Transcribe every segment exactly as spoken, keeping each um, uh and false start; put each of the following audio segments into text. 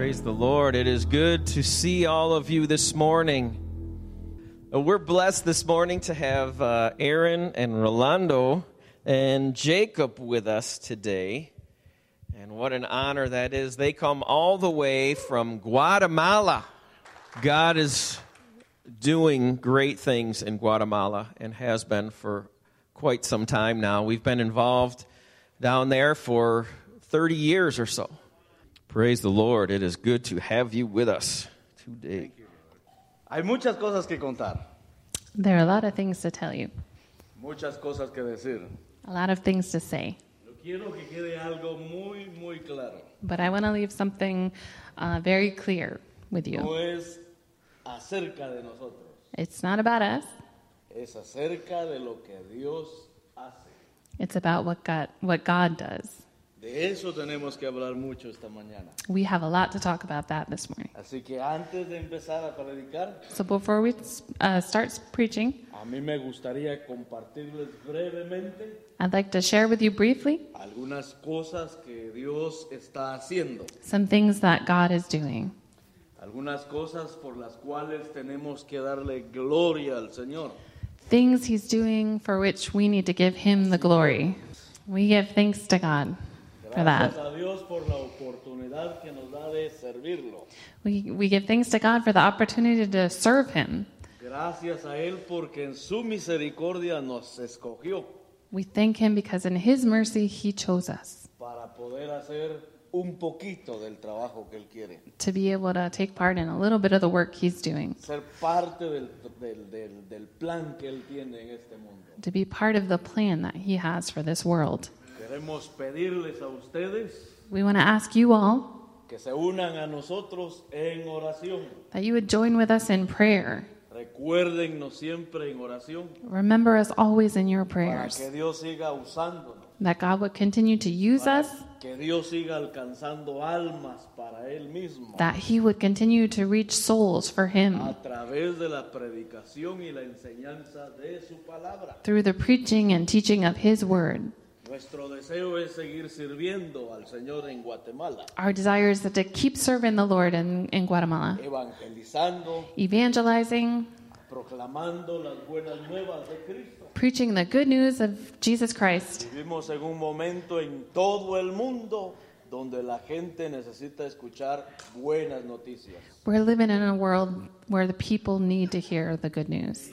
Praise the Lord. It is good to see all of you this morning. We're blessed this morning to have uh, Aaron and Rolando and Jacob with us today. And what an honor that is. They come all the way from Guatemala. God is doing great things in Guatemala and has been for quite some time now. We've been involved down there for thirty years or so. Praise the Lord. It is good to have you with us today. Hay muchas cosas que contar. There are a lot of things to tell you. Muchas cosas que decir. A lot of things to say. But I want to leave something uh, very clear with you. No es acerca de nosotros. It's not about us. Es acerca de lo que Dios hace. It's about what God, what God does. De eso tenemos que hablar mucho esta mañana. We have a lot to talk about that this morning. Así que antes de empezar a predicar, so before we uh, start preaching, a mí me gustaría compartirles brevemente I'd like to share with you briefly algunas cosas que Dios está haciendo. Some things that God is doing. Algunas cosas por las cuales tenemos que darle gloria al Señor. Things He's doing for which we need to give Him the glory. We give thanks to God for that. We, we give thanks to God for the opportunity to serve Him. We thank Him because in His mercy He chose us to be able to take part in a little bit of the work He's doing. To be part of the plan that He has for this world. We want to ask you all that you would join with us in prayer. Remember us always in your prayers. That God would continue to use us. That He would continue to reach souls for Him through the preaching and teaching of His Word. Our desire is to keep serving the Lord in, in Guatemala, evangelizing, preaching the good news of Jesus Christ. We're living in a world where the people need to hear the good news.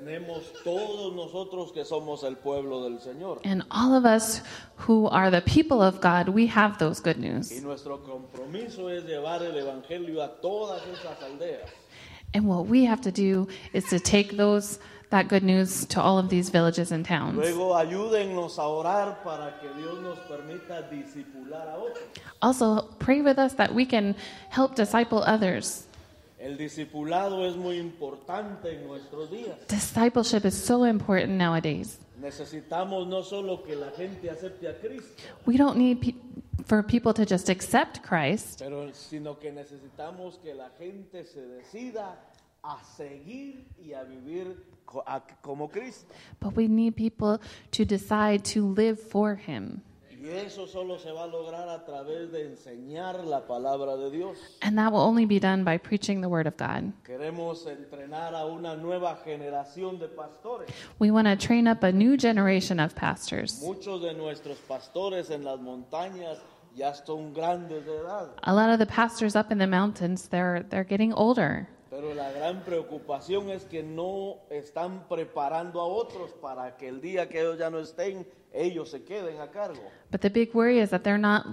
And all of us who are the people of God, we have those good news. And what we have to do is to take those that good news to all of these villages and towns. Also, pray with us that we can help disciple others. Discipleship is so important nowadays. We don't need pe- for people to just accept Christ, but we need people to decide to live for Him. And that will only be done by preaching the Word of God. We want to train up a new generation of pastors. A lot of the pastors up in the mountains, they're they're getting older. Pero la gran preocupación es que no están preparando a otros para que el día que ellos ya no estén, ellos se queden a cargo. But the big worry is that they're not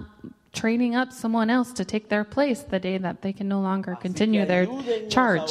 training up someone else to take their place the day that they can no longer continue their charge.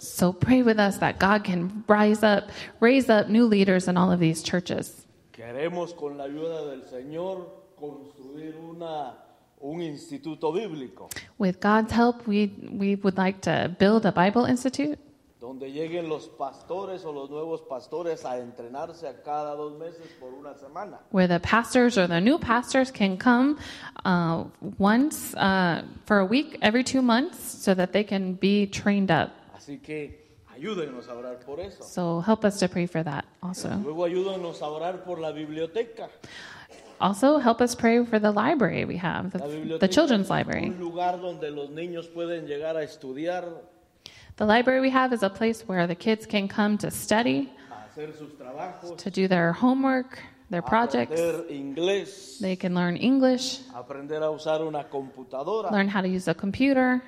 So pray with us that God can rise up, raise up new leaders in all of these churches. Queremos con la ayuda del Señor construir una un instituto bíblico. With God's help, we we would like to build a Bible Institute. Donde lleguen los pastores o los nuevos pastores a entrenarse a cada dos meses por una semana. Where the pastors or the new pastors can come uh, once uh, for a week every two months so that they can be trained up. Así que Ayúdennos a orar por eso. So help us to pray for that also. Luego ayúdennos a orar por la biblioteca. Also, help us pray for the library we have, the, the children's library. The library we have is a place where the kids can come to study, to do their homework, their projects. They can learn English, learn how to use a computer.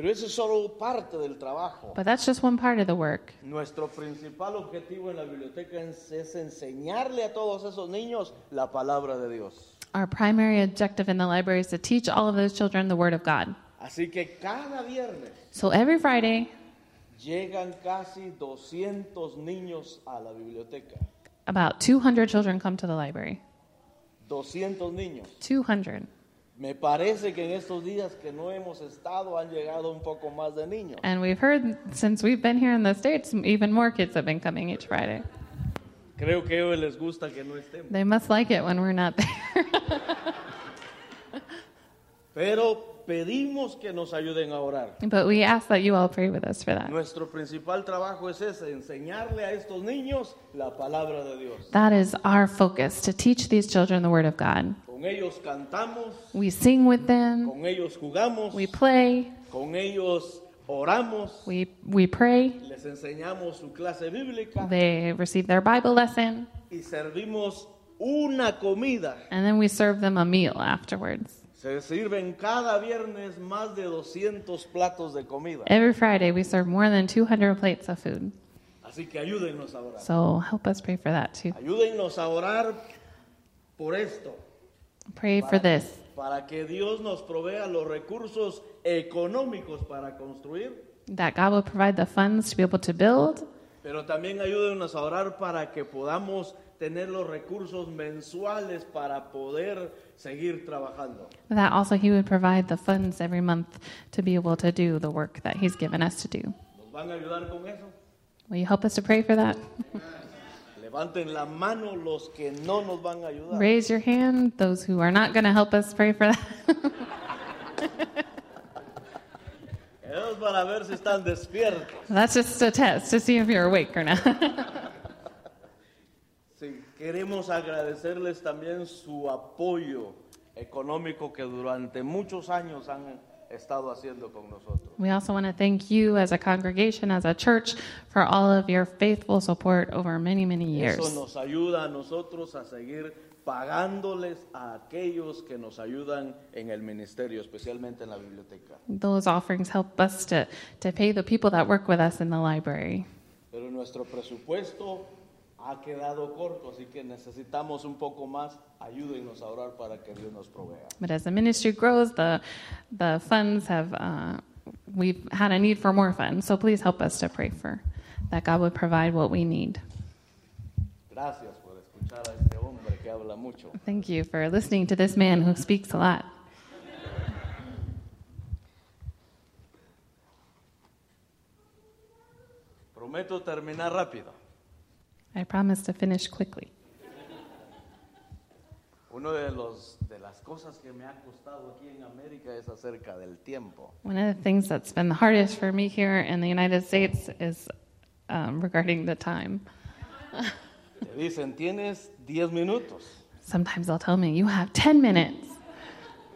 Pero eso es solo parte del trabajo. But that's just one part of the work. Nuestro principal objetivo en la biblioteca es, es enseñarle a todos esos niños la palabra de Dios. Our primary objective in the library is to teach all of those children the Word of God. Así que cada viernes. So every Friday. Llegan casi doscientos niños a la biblioteca. About two hundred children come to the library. doscientos niños. two hundred. Me parece que en estos días que no hemos estado han llegado un poco más de niños. And we've heard since we've been here in the States, even more kids have been coming each Friday. Creo que ellos les gusta que no estemos. They must like it when we're not there. Pero pedimos que nos ayuden a orar. But we ask that you all pray with us for that. Nuestro principal trabajo es ese, enseñarle a estos niños la palabra de Dios. That is our focus, to teach these children the Word of God. Con ellos cantamos, we sing with them, con ellos jugamos, we play, con ellos oramos, we, we pray, les enseñamos su clase bíblica, they receive their Bible lesson, y servimos una comida, and then we serve them a meal afterwards. Se sirven cada viernes más de doscientos platos de comida. Every Friday we serve more than two hundred plates of food. Así que ayúdennos a orar. So help us pray for that too. Ayúdennos a orar por esto. Pray for this. Para que Dios nos provea los recursos económicos para construir. That God will provide the funds to be able to build. Pero también ayúdenos a orar para que podamos tener los recursos mensuales para poder seguir trabajando. That also He would provide the funds every month to be able to do the work that He's given us to do. ¿Nos van a ayudar con eso? Will you help us to pray for that? Levanten la mano los que no nos van a ayudar. Raise your hand, those who are not going to help us pray for that. That's just a test to see if you're awake or not. Sí, queremos agradecerles también su apoyo económico que durante muchos años han estado haciendo con nosotros. We also want to thank you as a congregation, as a church, for all of your faithful support over many, many years. Eso nos ayuda a nosotros a seguir pagándoles a aquellos que nos ayudan en el ministerio, especialmente en la biblioteca. Those offerings help us to, to pay the people that work with us in the library. Pero nuestro presupuesto ha quedado corto, así que necesitamos un poco más. Ayúdenos a orar para que Dios nos provea. But as the ministry grows, the the funds have uh, we've had a need for more funds. So please help us to pray for that God would provide what we need. Gracias por escuchar a este hombre que habla mucho. Thank you for listening to this man who speaks a lot. Prometo terminar rápido. I promise to finish quickly. Uno de los de las cosas que me ha costado aquí en América es acerca del tiempo. One of the things that's been the hardest for me here in the United States is um, regarding the time. Te dicen, tienes diez minutos. Sometimes they'll tell me, you have ten minutes.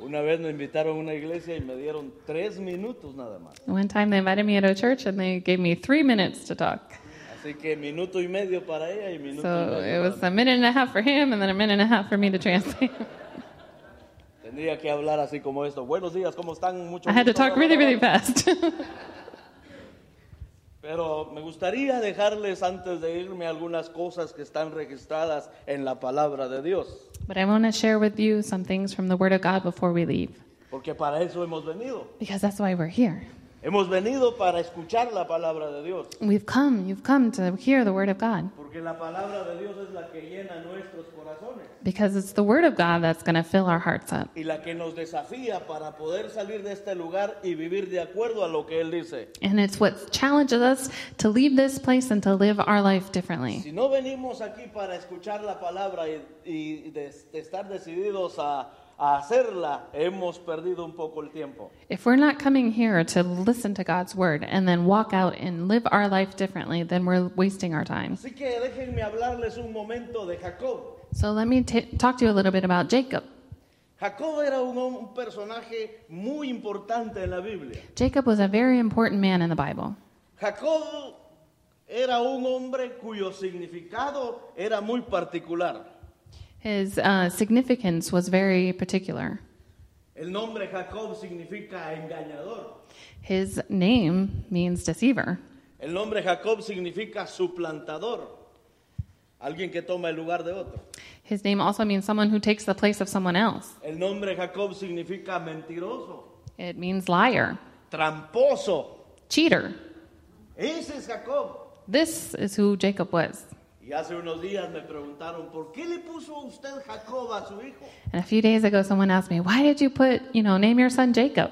Una vez me invitaron a una iglesia y me dieron tres minutos nada más. One time they invited me to a church and they gave me three minutes to talk. Así que minuto y medio para ella y minuto so y medio para it was mí. A minute and a half for him and then a minute and a half for me to translate. Tendría que hablar así como esto. Buenos días, ¿cómo están? Mucho I had to talk really, really fast. Pero me gustaría dejarles antes de irme algunas cosas que están registradas en la palabra de Dios. But I want to share with you some things from the Word of God before we leave. Porque para eso hemos venido. Because that's why we're here. Hemos venido para escuchar la palabra de Dios. We've come, you've come to hear the Word of God. Porque la palabra de Dios es la que llena nuestros corazones. Because it's the Word of God that's going to fill our hearts up. Y la que nos desafía para poder salir de este lugar y vivir de acuerdo a lo que él dice. And it's what challenges us to leave this place and to live our life differently. Si no venimos aquí para escuchar la palabra y, y de, de estar decididos a a hacerla, hemos perdido un poco el tiempo. If we're not coming here to listen to God's word and then walk out and live our life differently, then we're wasting our time. Así que déjenme hablarles un momento de Jacob. So let me t- talk to you a little bit about Jacob. Jacob era un, un personaje muy importante en la Biblia. Jacob was a very important man in the Bible. Jacob era un hombre cuyo significado era muy particular. His uh, significance was very particular. El nombre Jacob significa engañador. His name means deceiver. El nombre Jacob significa suplantador. Alguien que toma el lugar de otro. His name also means someone who takes the place of someone else. El nombre Jacob significa mentiroso. It means liar. Tramposo. Cheater. Ese es Jacob. This is who Jacob was. Y hace unos días me preguntaron, ¿por qué le puso usted Jacob a su hijo? And a few days ago someone asked me, why did you put, you know, name your son Jacob?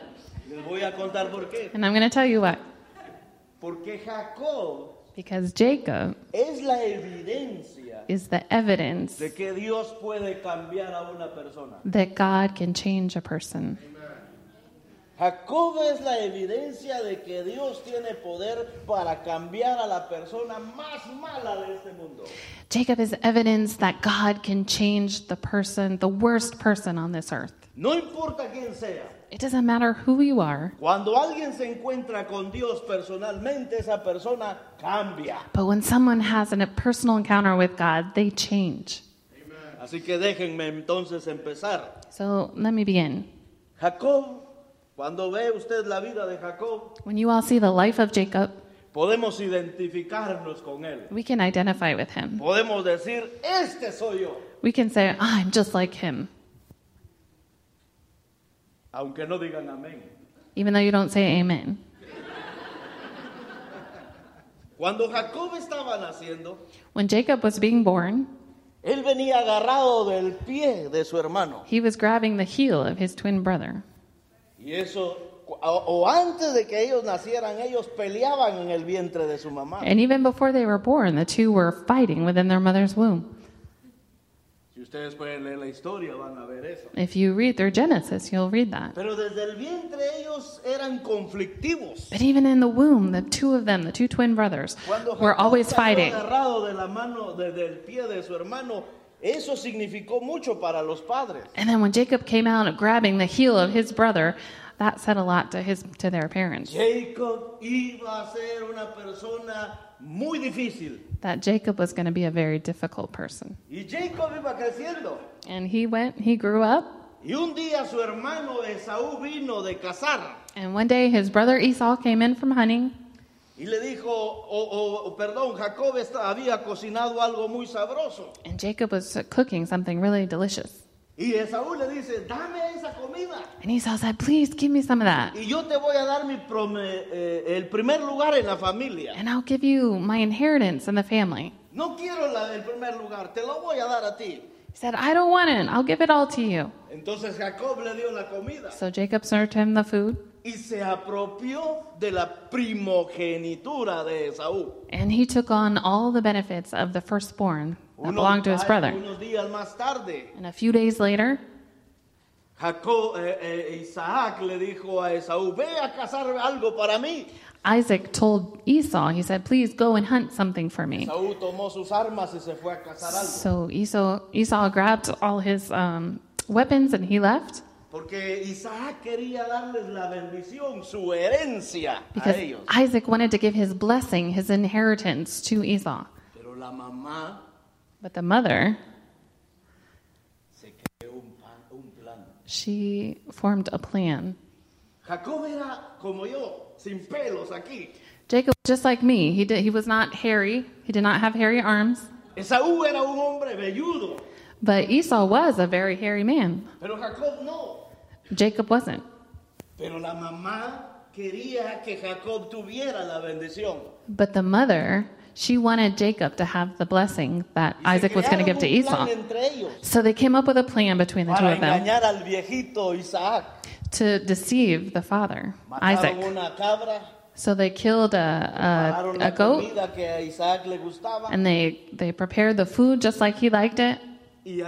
Les voy a contar por qué. And I'm going to tell you why. Porque Jacob Because Jacob es la evidencia is the evidence de que Dios puede cambiar a una persona. That God can change a person. Amen. Jacob es la evidencia de que Dios tiene poder para cambiar a la persona más mala de este mundo. Jacob is evidence that God can change the person, the worst person on this earth. No importa quién sea. It doesn't matter who you are. Cuando alguien se encuentra con Dios personalmente, esa persona cambia. But when someone has a personal encounter with God, they change. Amen. Así que déjenme entonces empezar. So let me begin. Jacob, cuando ve usted la vida de Jacob, when you all see the life of Jacob, podemos identificarnos con él. We can identify with him. Podemos decir, este soy yo. We can say, I'm just like him. Aunque no digan amén. Even though you don't say amen. Cuando Jacob estaba naciendo, when Jacob was being born, él venía agarrado del pie de su hermano. He was grabbing the heel of his twin brother. Y eso, o, o antes de que ellos nacieran, ellos peleaban en el vientre de su mamá. And even before they were born, the two were fighting within their mother's womb. Ustedes pueden leer la historia, van a ver eso. If you read through Genesis, you'll read that. Pero desde el vientre ellos eran conflictivos. But even in the womb, the two of them, the two twin brothers, were always fighting. Cuando Jacob fue agarrado de la mano, desde el pie de su hermano, eso significó mucho para los padres. And then when Jacob came out grabbing the heel of his brother, that said a lot to his to their parents. Jacob iba a ser una persona muy difícil. That Jacob was going to be a very difficult person. Y Jacob iba creciendo. And he went, he grew up. Y un día su hermano Esau vino de cazar. And one day his brother Esau came in from hunting. Y le dijo, o, o, perdón, Jacob está, había cocinado algo muy sabroso. And Jacob was cooking something really delicious. Y Esau le dice, dame esa comida. And Esau said, please give me some of that. Y yo te voy a dar mi prome- eh, el primer lugar en la familia. And I'll give you my inheritance in the family. No quiero la, el primer lugar, te lo voy a dar a ti. He said, I don't want it, I'll give it all to you. Entonces Jacob le dio la comida. So Jacob served him the food. Y se apropió de la primogenitura de Esau. And he took on all the benefits of the firstborn that belonged to his brother. And a few days later, Jacob, eh, eh, Isaac le dijo a Esau, "Ve a cazar algo para mí." Isaac told Esau, he said, "Please go and hunt something for me." Esau tomó sus armas y se fue a cazar algo. So Esau, Esau grabbed all his um, weapons and he left. Porque Isaac quería darles la bendición, su herencia a ellos. Because Isaac wanted to give his blessing, his inheritance to Esau. Pero la mamá But the mother, she formed a plan. Jacob era como yo, sin pelos aquí. Jacob was just like me. He did, he was not hairy. He did not have hairy arms. Esaú era un hombre velludo. But Esau was a very hairy man. Pero Jacob no. Jacob wasn't. Pero la mamá quería que Jacob tuviera la bendición. But the mother, she wanted Jacob to have the blessing that Isaac was going to give to Esau. So they came up with a plan between the two of them to deceive the father, Isaac. So they killed a, a, a goat, and they, they prepared the food just like he liked it. And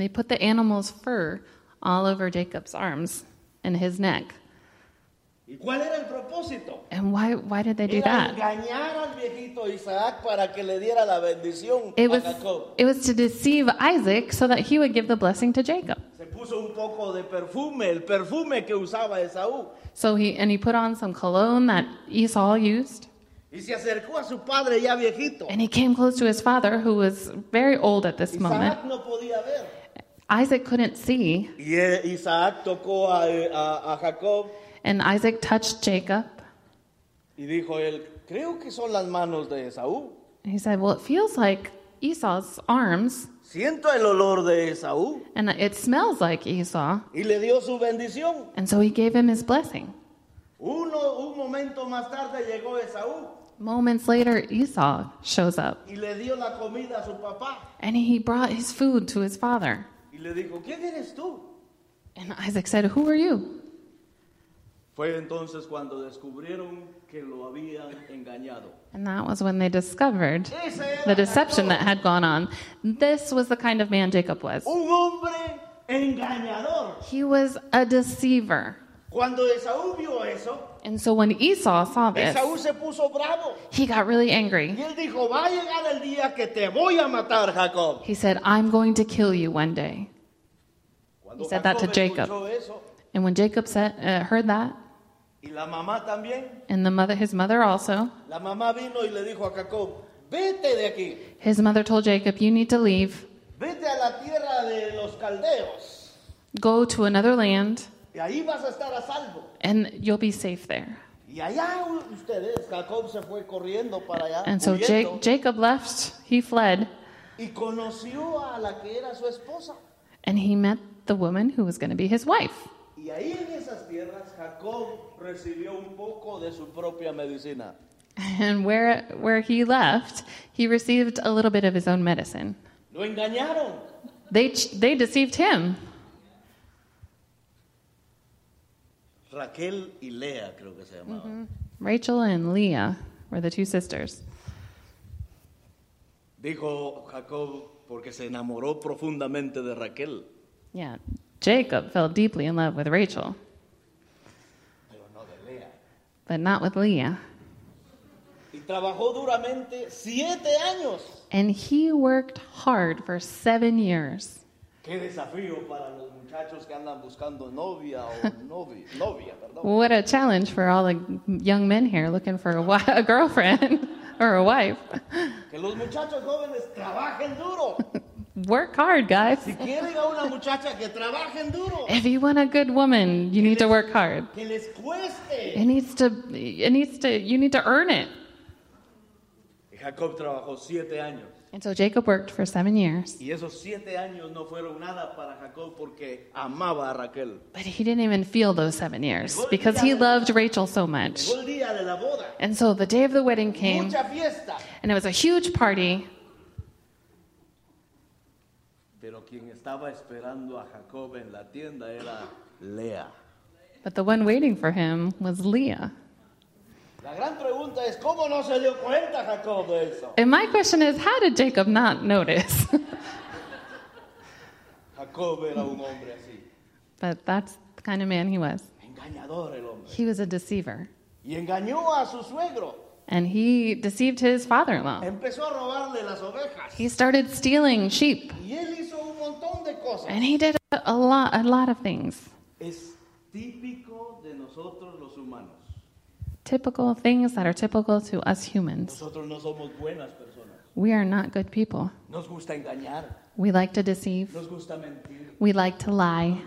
they put the animal's fur all over Jacob's arms and his neck. And why why did they do that? It was, it was to deceive Isaac so that he would give the blessing to Jacob. So he and he put on some cologne that Esau used. And he came close to his father, who was very old at this moment. Isaac couldn't see. And Isaac touched Jacob. He said, well, it feels like Esau's arms. And it smells like Esau. And so he gave him his blessing. Moments later, Esau shows up. And he brought his food to his father. And Isaac said, who are you? And that was when they discovered the deception that had gone on. This was the kind of man Jacob was. He was a deceiver. And so when Esau saw this, he got really angry. He said, I'm going to kill you one day. He said that to Jacob. And when Jacob said, uh, heard that, and the mother, his mother also, his mother told Jacob, you need to leave. Go to another land, and you'll be safe there. And so Ja- Jacob left, he fled, and he met the woman who was going to be his wife. And where where he left, he received a little bit of his own medicine. They they deceived him. Raquel y Leah, creo que se llamaban. Rachel and Leah were the two sisters. Dijo Jacob porque se enamoró profundamente de Raquel. Yeah, Jacob fell deeply in love with Rachel. Pero no de Leah. But not with Leah. Y trabajó duramente siete años. And he worked hard for seven years. Qué desafío para los muchachos que andan buscando novia o novi, novia, perdón. What a challenge for all the young men here looking for a, wi- a girlfriend or a wife. Que los muchachos jóvenes trabajen duro. Work hard, guys. If you want a good woman, you need to work hard. It needs to, it needs to, you need to earn it. And so Jacob worked for seven years. But he didn't even feel those seven years because he loved Rachel so much. And so the day of the wedding came, and it was a huge party. But the one waiting for him was Leah. And my question is, how did Jacob not notice? But that's the kind of man he was. He was a deceiver. And he deceived his father-in-law. He started stealing sheep. And he did a lot, a lot of things. Typical things that are typical to us humans. We are not good people. We like to deceive. We like to lie.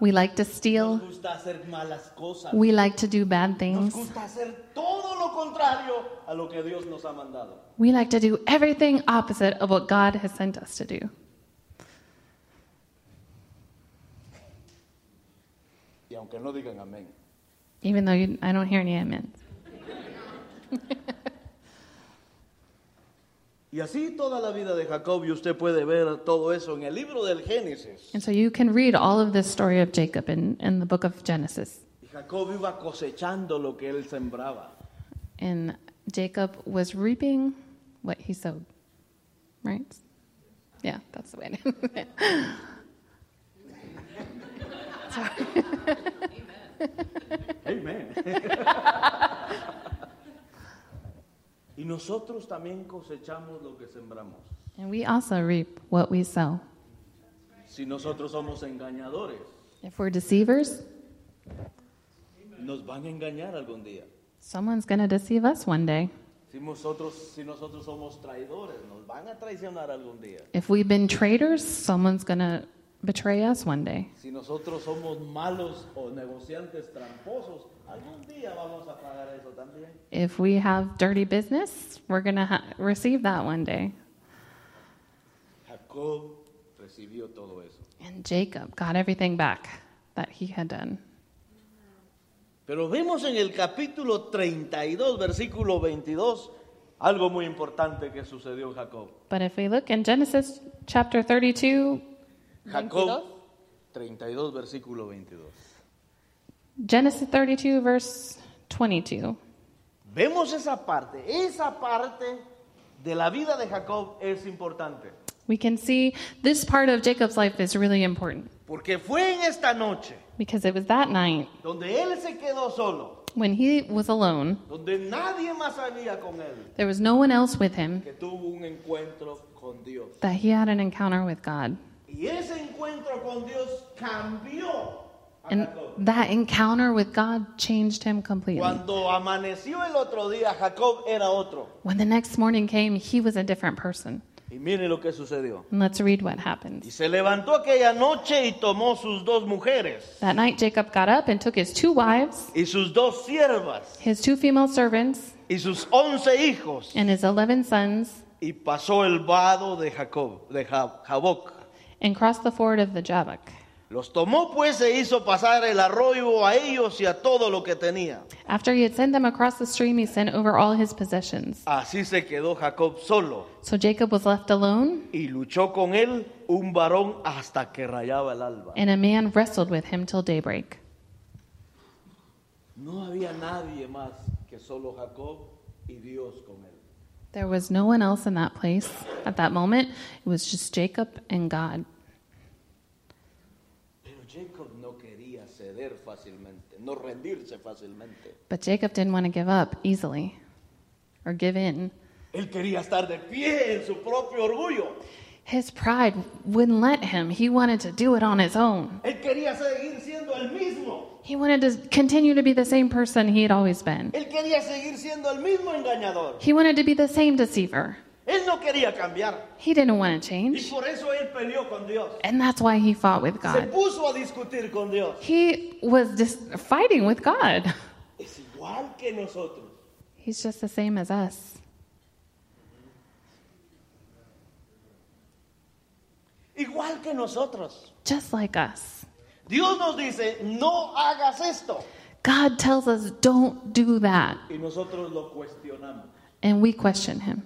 We like to steal. We like to do bad things. We like to do everything opposite of what God has sent us to do. Even though you, I don't hear any amens. And so you can read all of this story of Jacob in, in the book of Genesis. and Jacob was reaping what he sowed, right? Yeah, that's the way it is. Sorry. Amen. Amen. Y nosotros también cosechamos lo que sembramos. And we also reap what we sow. Si nosotros somos engañadores, if we're deceivers, nos van a engañar algún día. Someone's going to deceive us one day. Si nosotros, si nosotros somos traidores, nos van a traicionar algún día. If we've been traitors, someone's going to betray us one day. Si nosotros somos malos o negociantes tramposos, algún día vamos a pagar eso también. If we have dirty business, we're going to ha- receive that one day. Jacob recibió todo eso. And Jacob got everything back that he had done. Pero vemos en el capítulo treinta y dos, versículo veintidós, algo muy importante que sucedió en Jacob. But if we look in Genesis chapter thirty-two, Jacob treinta y dos, versículo veintidós. Genesis thirty-two, verse twenty-two. Vemos esa parte, esa parte de la vida de Jacob es importante. We can see this part of Jacob's life is really important. Porque fue en esta noche, because it was that night, donde él se quedó solo, when he was alone, donde nadie más salía con él, there was no one else with him, que tuvo un encuentro con Dios, that he had an encounter with God. Y ese encuentro con Dios cambió a and Jacob. That encounter with God changed him completely. Cuando amaneció el otro día, Jacob era otro. When the next morning came, he was a different person. Y mire lo que sucedió. Let's read what happened. Y se levantó aquella noche y tomó sus dos mujeres. That night Jacob got up and took his two wives. Y sus dos siervas. His two female servants. Y sus once hijos. And his eleven sons. Y pasó el vado de Jacob, de Jabbok. And crossed the ford of the Jabbok. Los tomó pues e hizo pasar el arroyo a ellos y a todo lo que tenía. After he had sent them across the stream, he sent over all his possessions. Así se quedó Jacob solo. So Jacob was left alone. Y luchó con él un varón hasta que rayaba el alba. And a man wrestled with him till daybreak. No había nadie más que solo Jacob y Dios con él. There was no one else in that place at that moment. It was just Jacob and God. Jacob no quería ceder fácilmente, no rendirse fácilmente. But Jacob didn't want to give up easily or give in. Él quería estar de pie en su propio orgullo. His pride wouldn't let him. He wanted to do it on his own. Él quería seguir siendo el mismo. He wanted to continue to be the same person he had always been. Él quería seguir siendo el mismo engañador. He wanted to be the same deceiver. Él no quería cambiar. He didn't want to change. Y por eso él peleó con Dios. And that's why he fought with God. Se puso a discutir con Dios. He was dis- fighting with God. Es igual que nosotros. He's just the same as us. Igual que nosotros. Just like us. Dios nos dice, no hagas esto. God tells us, don't do that. Y nosotros lo cuestionamos. And we question him.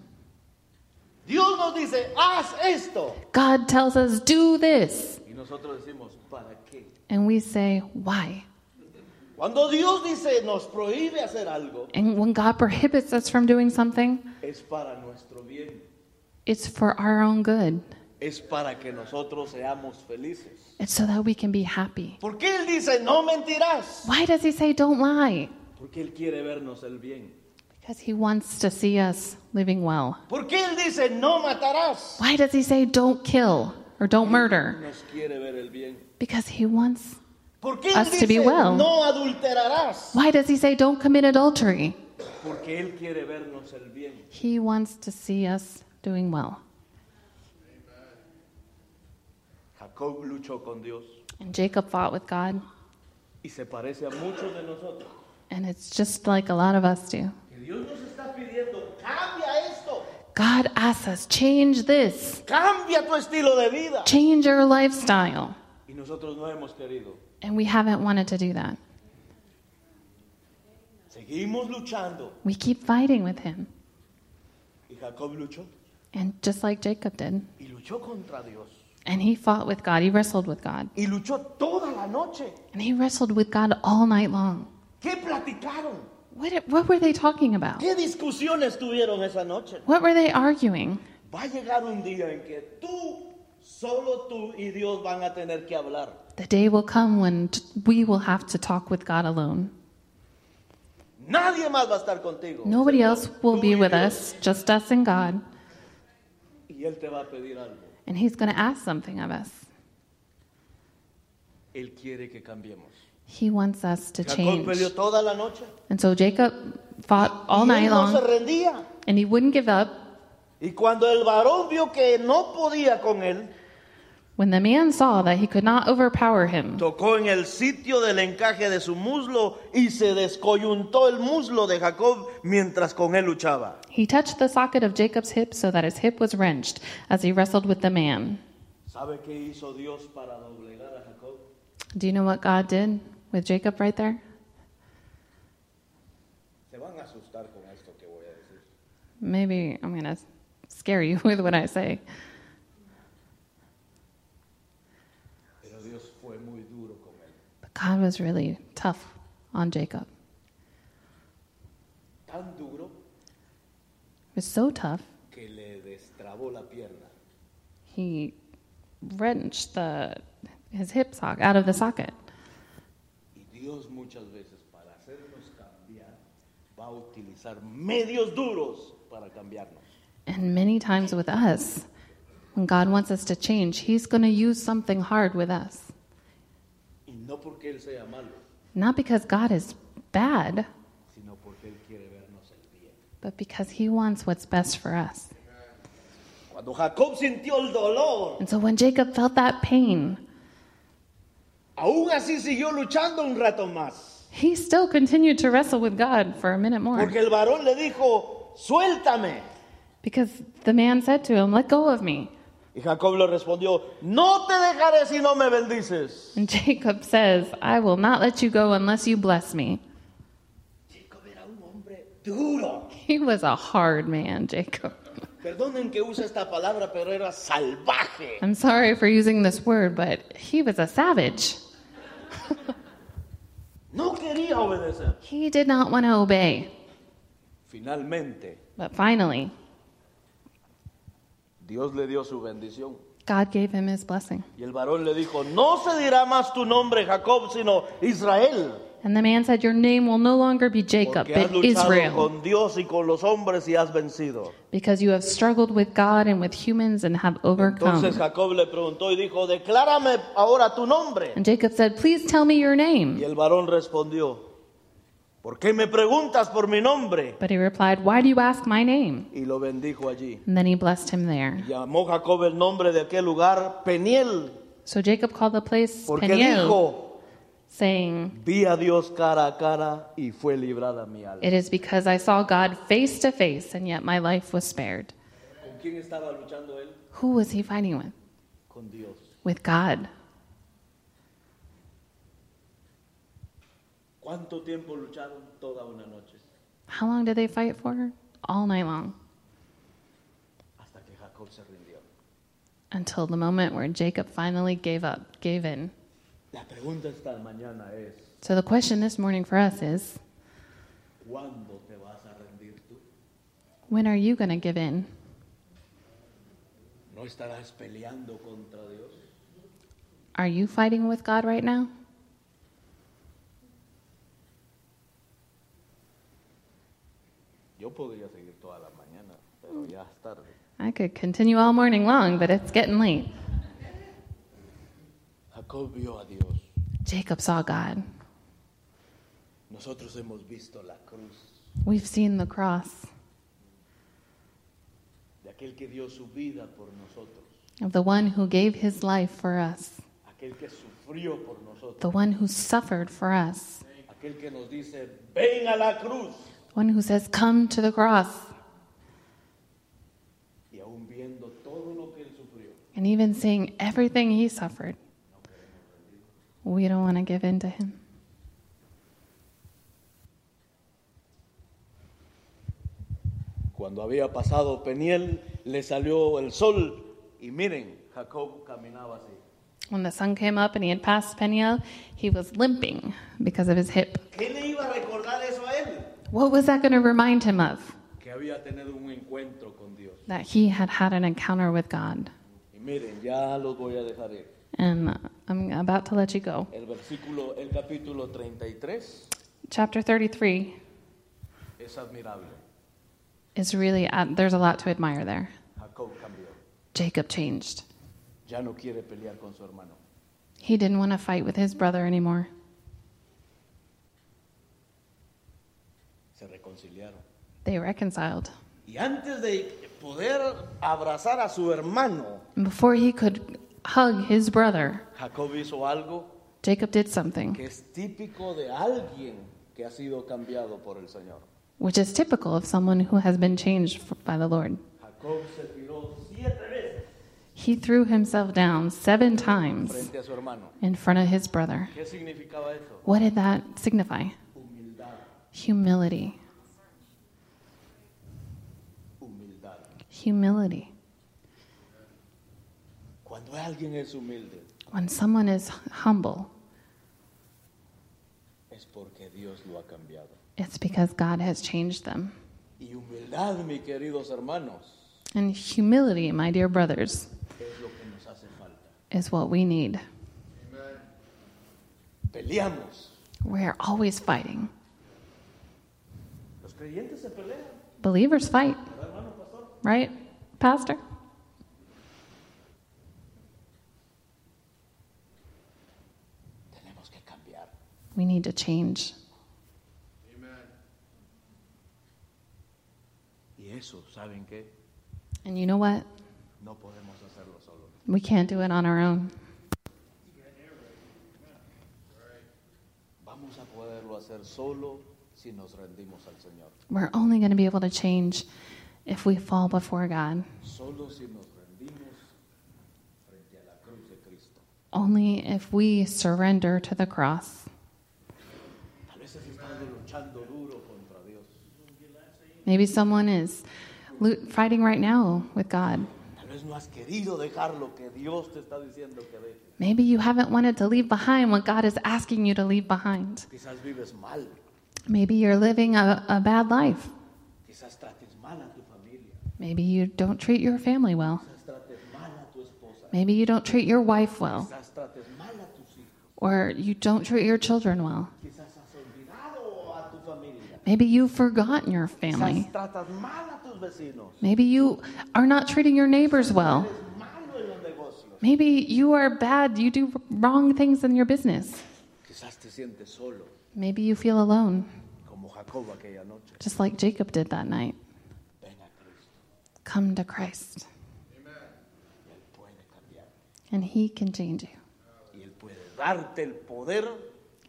Dios nos dice, haz esto. God tells us, do this. Y nosotros decimos, ¿para qué? And we say, why? Cuando Dios dice, nos prohíbe hacer algo, and when God prohibits us from doing something, es para nuestro bien. It's for our own good. Es para que nosotros seamos felices. It's so that we can be happy. ¿Por qué él dice, no mentirás? Why does he say, don't lie? Porque él quiere vernos el bien. Because he wants to see us living well. ¿Por qué él dice, no matarás? Why does he say don't kill or don't murder? Nos quiere ver el bien. Because he wants ¿Por qué él us dice, to be well. No adulterarás? Why does he say don't commit adultery? Porque él quiere vernos el bien. He wants to see us doing well. Amen. Jacob luchó con Dios. And Jacob fought with God. Y se parece a muchos de nosotros. And it's just like a lot of us do. Dios nos está pidiendo, cambia esto. God asks us, change this. Cambia tu estilo de vida. Change your lifestyle. Y nosotros no hemos querido. And we haven't wanted to do that. Seguimos luchando. We keep fighting with him. Y Jacob luchó. And just like Jacob did. Y luchó contra Dios. And he fought with God. He wrestled with God. Y luchó toda la noche. And he wrestled with God all night long. ¿Qué platicaron? What, what were they talking about? ¿Qué discusiones tuvieron esa noche? What were they arguing? Va a llegar un día en que tú, solo tú y Dios van a tener que hablar. The day will come when we will have to talk with God alone. Nadie más va a estar contigo. Nobody else will be with us, just us and God. Y él te va a pedir algo. And he's going to ask something of us. Él quiere que cambiemos. He wants us to change. And so Jacob fought all night long. And he wouldn't give up. When the man saw that he could not overpower him, he touched the socket of Jacob's hip so that his hip was wrenched as he wrestled with the man. Do you know what God did with Jacob right there? Maybe I'm going to scare you with what I say. But God was really tough on Jacob. It was so tough. He wrenched the, his hip sock out of the socket. And many times with us, when God wants us to change, he's going to use something hard with us. Not because God is bad, but because he wants what's best for us. And so when Jacob felt that pain, he still continued to wrestle with God for a minute more. Because the man said to him, "Let go of me." And Jacob says, "I will not let you go unless you bless me." He was a hard man, Jacob. I'm sorry for using this word, but he was a savage. No quería obedecer. He did not want to obey. Finalmente, but finally, Dios le dio su bendición. God gave him his blessing. Y el varón le dijo, "No se dirá más tu nombre Jacob, sino Israel." And the man said, "Your name will no longer be Jacob, but Israel. Con Dios y con los hombres y has vencido." Because you have struggled with God and with humans and have overcome. Entonces Jacob le preguntó y dijo, "Declárame ahora tu nombre." And Jacob said, "Please tell me your name." Y el varón respondió, "¿Por qué me preguntas por mi nombre?" But he replied, "Why do you ask my name?" Y lo bendijo allí. And then he blessed him there. Y llamó Jacob el nombre de aquel lugar Peniel. So Jacob called the place Porque Peniel. Dijo, saying, "It is because I saw God face to face, and yet my life was spared." Who was he fighting with? With God. How long did they fight for? All night long. Until the moment where Jacob finally gave up, gave in. So the question this morning for us is, when are you going to give in? Are you fighting with God right now? I could continue all morning long, but it's getting late. Jacob saw God. We've seen the cross of the one who gave his life for us, the one who suffered for us, the one who says, "Come to the cross." And even seeing everything he suffered, we don't want to give in to him. Cuando había pasado Peniel, le salió el sol y miren, Jacob caminaba así. When the sun came up and he had passed Peniel, he was limping because of his hip. ¿Qué le iba a recordar eso a él? What was that going to remind him of? Que había tenido un encuentro con Dios. That he had had an encounter with God. Y miren, ya los voy a dejar ir. And uh, I'm about to let you go. El versículo, el capítulo treinta y tres, Chapter thirty-three es admirable. Is really, uh, there's a lot to admire there. Jacob cambió. Jacob changed. Ya no quiere pelear con su hermano. He didn't want to fight with his brother anymore. Se reconciliaron. They reconciled. Y antes de poder abrazar a su hermano, before he could hug his brother, Jacob hizo algo. Jacob did something que es típico de alguien que ha sido cambiado por el Señor. Which is typical of someone who has been changed by the Lord. Jacob se tiró siete veces. He threw himself down seven times frente a su hermano. In front of his brother. ¿Qué significaba eso? What did that signify? Humildad. Humility. Humildad. Humility. Cuando alguien es humilde, when someone is humble, es porque Dios lo ha cambiado. It's because God has changed them. Y humildad, mis queridos hermanos, and humility, my dear brothers, es lo que nos hace falta. Is what we need. Amen. Peleamos. We are always fighting. Los creyentes se pelean. Believers fight. Hermano, pastor. Right, Pastor? We need to change. Amen. Y eso, ¿saben qué? And you know what? No podemos hacerlo solo. We can't do it on our own. Vamos a poderlo hacer solo si nos rendimos al Señor. We're only going to be able to change if we fall before God. Solo si nos rendimos frente a la cruz de Cristo. Only if we surrender to the cross. Maybe someone is fighting right now with God. Maybe you haven't wanted to leave behind what God is asking you to leave behind. Maybe you're living a, a bad life. Maybe you don't treat your family well. Maybe you don't treat your wife well. Or you don't treat your children well. Maybe you've forgotten your family. Maybe you are not treating your neighbors well. Maybe you are bad. You do wrong things in your business. Maybe you feel alone. Just like Jacob did that night. Come to Christ. And He can change you.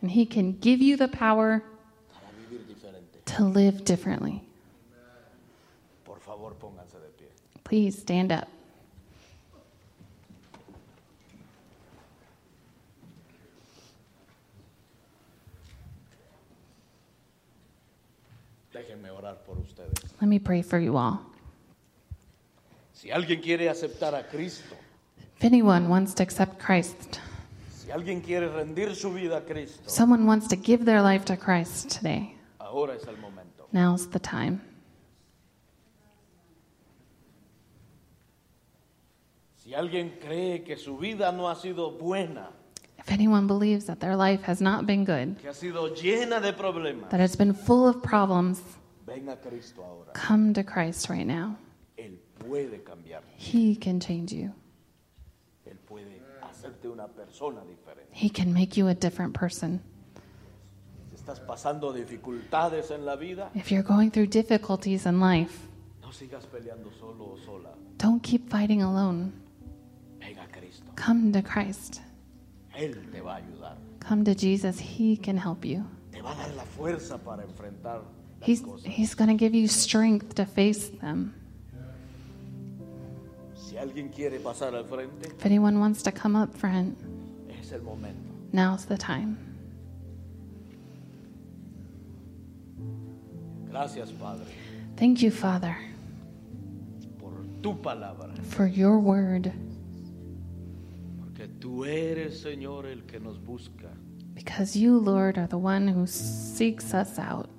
And He can give you the power to live differently. Por favor, pónganse de pie. Please stand up. Déjenme orar por ustedes. Let me pray for you all. Si alguien quiere aceptar a Cristo, if anyone wants to accept Christ, si alguien quiere rendir su vida a Cristo, someone wants to give their life to Christ today. Now's the time. If anyone believes that their life has not been good, that it's been full of problems, come to Christ right now. He can change you. He can make you a different person. If you're going through difficulties in life, don't keep fighting alone. Come to Christ. Come to Jesus. He can help you. He's, he's going to give you strength to face them. If anyone wants to come up front, now's the time. Gracias, Padre. Thank you, Father, por tu palabra. For your word. Porque tú eres, Señor, el que nos busca. Because you, Lord, are the one who seeks us out.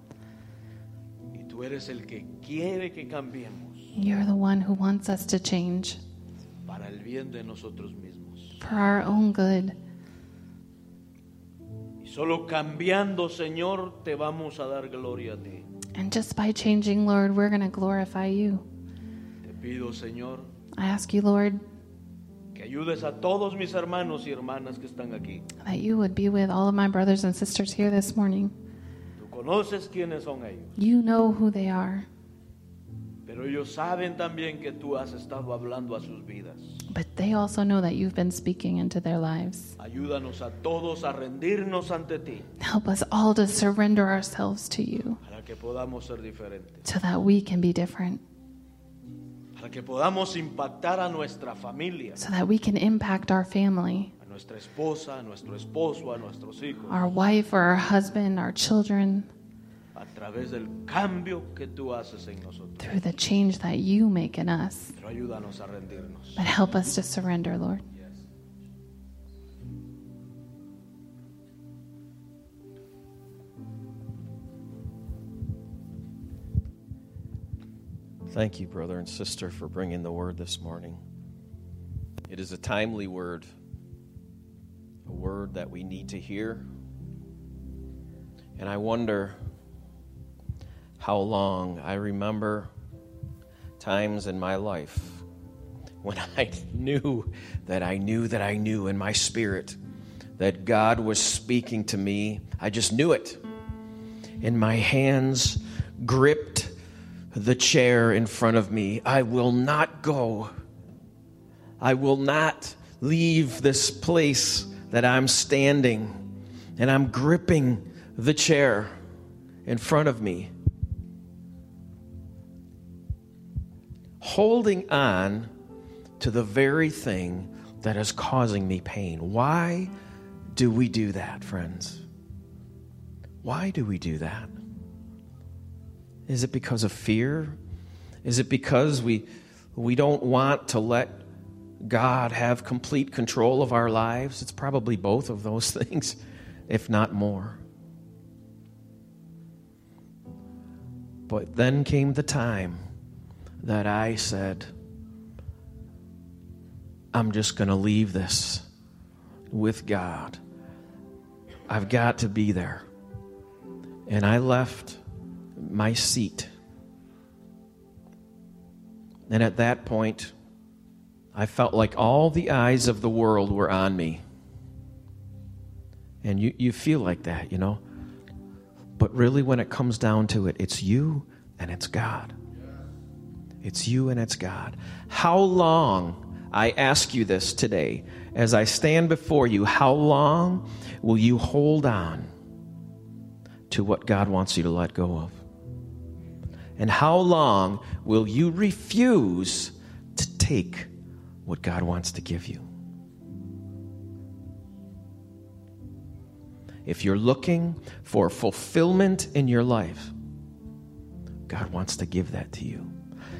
Tú eres el que quiere que cambiemos. You're the one who wants us to change. Para el bien de nosotros mismos. For our own good. Y solo cambiando, Señor, te vamos a dar gloria a ti. And just by changing, Lord, we're going to glorify you. Te pido, Señor, I ask you, Lord, que ayudes a todos mis hermanos y hermanas que están aquí. That you would be with all of my brothers and sisters here this morning. Tú conoces quiénes son ellos. You know who they are. Pero ellos saben también que tú has estado hablando a sus vidas. But they also know that you've been speaking into their lives. Ayúdanos a todos a rendirnos ante ti. Help us all to surrender ourselves to you. Que podamos ser diferentes. So that we can be different. Para que podamos impactar a nuestra familia. So that we can impact our family. A nuestra esposa, a nuestro esposo, a nuestros hijos. Our wife or our husband, our children. A través del cambio que tú haces en nosotros. Through the change that you make in us. Pero ayúdanos a rendirnos. But help us to surrender, Lord. Thank you, brother and sister, for bringing the word this morning. It is a timely word, a word that we need to hear. And I wonder how long. I remember times in my life when I knew that I knew that I knew in my spirit that God was speaking to me. I just knew it. And my hands gripped the chair in front of me. I will not go. I will not leave this place that I'm standing, and I'm gripping the chair in front of me, holding on to the very thing that is causing me pain. Why do we do that, friends? Why do we do that? Is it because of fear? Is it because we we don't want to let God have complete control of our lives? It's probably both of those things, if not more. But then came the time that I said, I'm just going to leave this with God. I've got to be there. And I left my seat. And at that point, I felt like all the eyes of the world were on me. And you, you feel like that, you know. But really, when it comes down to it, it's you and it's God. It's you and it's God. How long, I ask you this today, as I stand before you, how long will you hold on to what God wants you to let go of? And how long will you refuse to take what God wants to give you? If you're looking for fulfillment in your life, God wants to give that to you.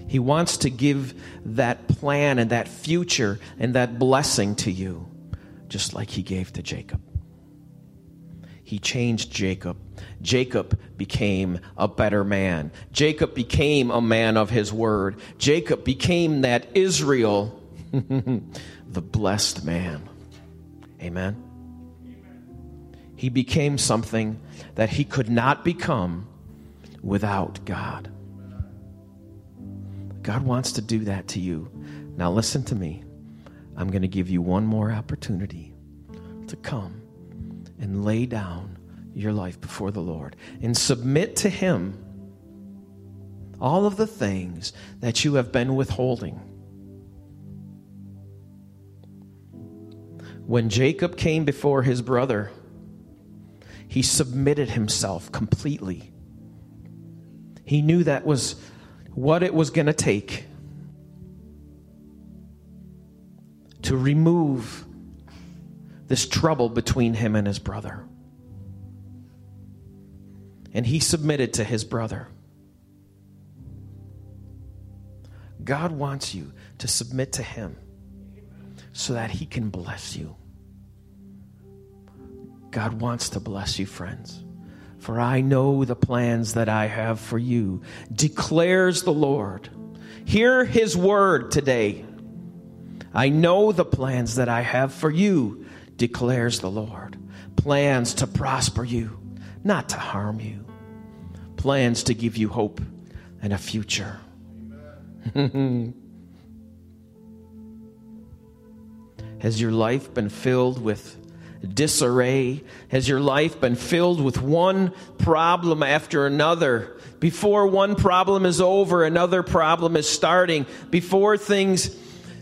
He wants to give that plan and that future and that blessing to you, just like he gave to Jacob. He changed Jacob. Jacob became a better man. Jacob became a man of his word. Jacob became that Israel, the blessed man. Amen? Amen. He became something that he could not become without God. God wants to do that to you. Now listen to me. I'm going to give you one more opportunity to come and lay down your life before the Lord and submit to him all of the things that you have been withholding. When Jacob came before his brother, he submitted himself completely. He knew that was what it was going to take to remove this trouble between him and his brother. And he submitted to his brother. God wants you to submit to him so that he can bless you. God wants to bless you, friends. For I know the plans that I have for you, declares the Lord. Hear his word today. I know the plans that I have for you, declares the Lord. Plans to prosper you, not to harm you. Plans to give you hope and a future. Has your life been filled with disarray? Has your life been filled with one problem after another? Before one problem is over, another problem is starting. Before things,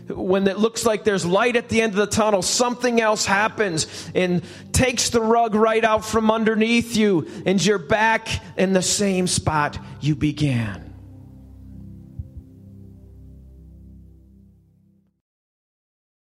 when it looks like there's light at the end of the tunnel, something else happens and takes the rug right out from underneath you, and you're back in the same spot you began.